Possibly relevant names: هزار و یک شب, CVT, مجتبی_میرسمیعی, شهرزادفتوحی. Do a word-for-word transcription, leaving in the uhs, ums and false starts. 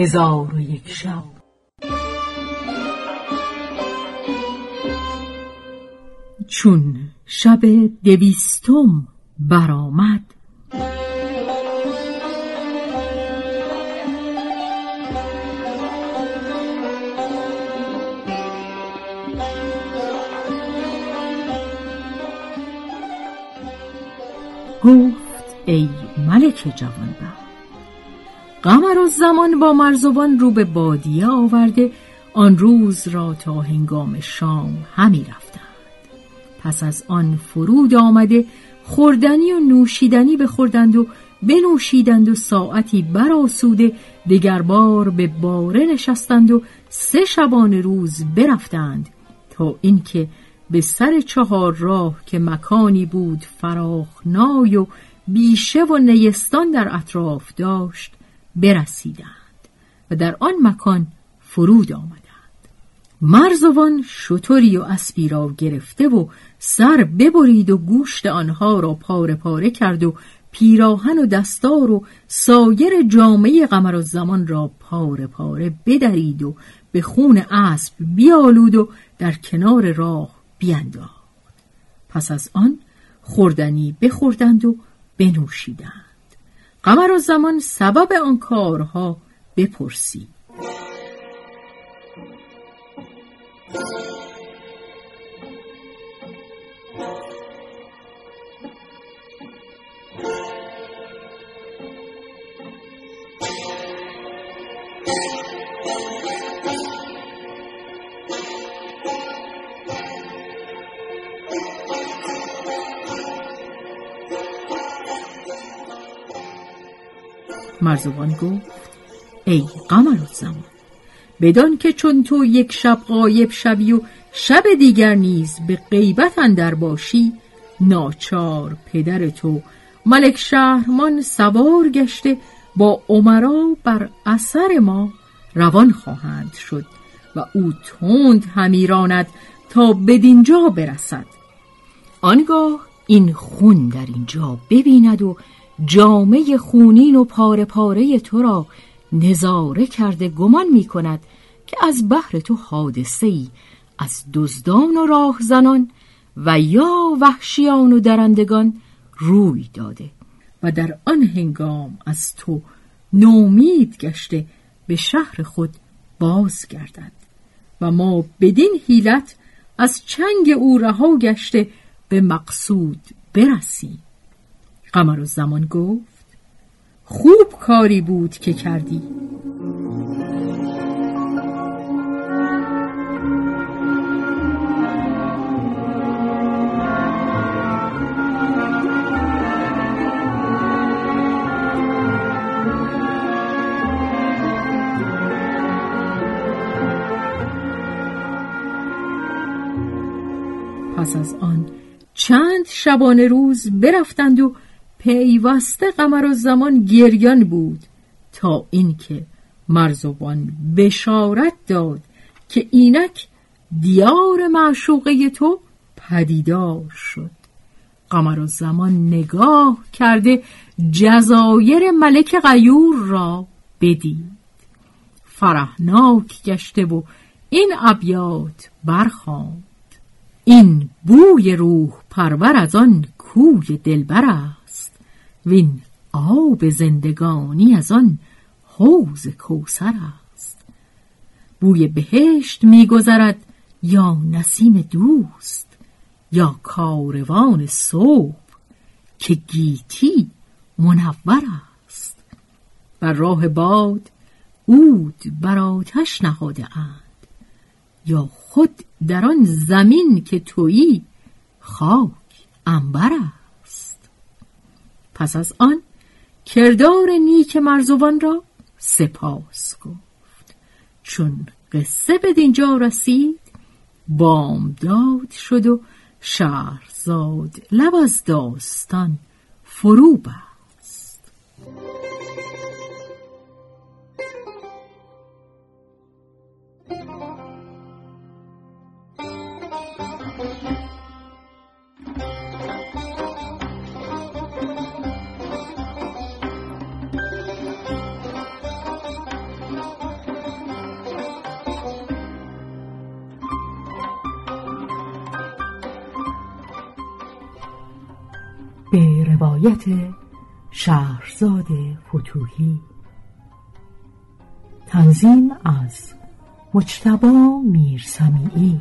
هزار و یک شب. چون شب دویستم برآمد، گفت ای ملک جوانبخت، قمر الزمان با مرزبان رو به بادیه آورده، آن روز را تا هنگام شام همی رفتند. پس از آن فرود آمده، خوردنی و نوشیدنی بخوردند و بنوشیدند و ساعتی برآسوده دگر بار به باره نشستند و سه شبانه روز برفتند، تا اینکه به سر چهار راه که مکانی بود فراخنای و بیشه و نیستان در اطراف داشت برسیدند و در آن مکان فرود آمدند. مرزوان شتری و اسبی را گرفته و سر ببرید و گوشت آنها را پاره پاره کرد و پیراهن و دستار و سایر جامعه قمرالزمان را پاره پاره بدرید و به خون اسب بیالود و در کنار راه بینداخت. پس از آن خوردنی بخوردند و بنوشیدند. قمرالزمان سبب آن کارها بپرسید. مرزوان گفت ای قمرالزمان، بدان که چون تو یک شب غایب شوی و شب دیگر نیز به غیبت اندر باشی، ناچار پدر تو ملک شهرمان سوار گشته با امرا بر اثر ما روان خواهند شد و او تند همی راند تا بدینجا برسد. آنگاه این خون در اینجا ببیند و جامه خونین و پاره پاره تو را نظاره کرده گمان می کند که از بحر تو حادثه‌ای از دزدان و راهزنان و یا وحشیان و درندگان روی داده و در آن هنگام از تو نومید گشته به شهر خود بازگردد و ما بدین حیلت از چنگ او رها گشته به مقصود برسیم. قمرالزمان گفت خوب کاری بود که کردی. پس از آن چند شبانه روز برفتند و پیوسته قمرالزمان گریان بود، تا اینکه مرزوان بشارت داد که اینک دیار معشوقه تو پدیدار شد. قمرالزمان نگاه کرده جزایر ملک غیور را بدید، فرحناک گشته و این ابیات برخواند. این بوی روح پرور از آن کوی دلبر است، وین آب زندگانی از آن حوض کوثر است. بوی بهشت می‌گذرد یا نسیم دوست، یا کاروان صبح که گیتی منور است. بر راه باد عود بر آتش نهاده اند، یا خود در آن زمین که تویی خاک عنبر است. پس از آن کردار نیک مرزوان را سپاس گفت. چون قصه بدینجا رسید، بامداد شد و شهرزاد لب از داستان فرو بست. به روایت شهرزاد فتوحی. تنظیم از مجتبی میرسمیعی.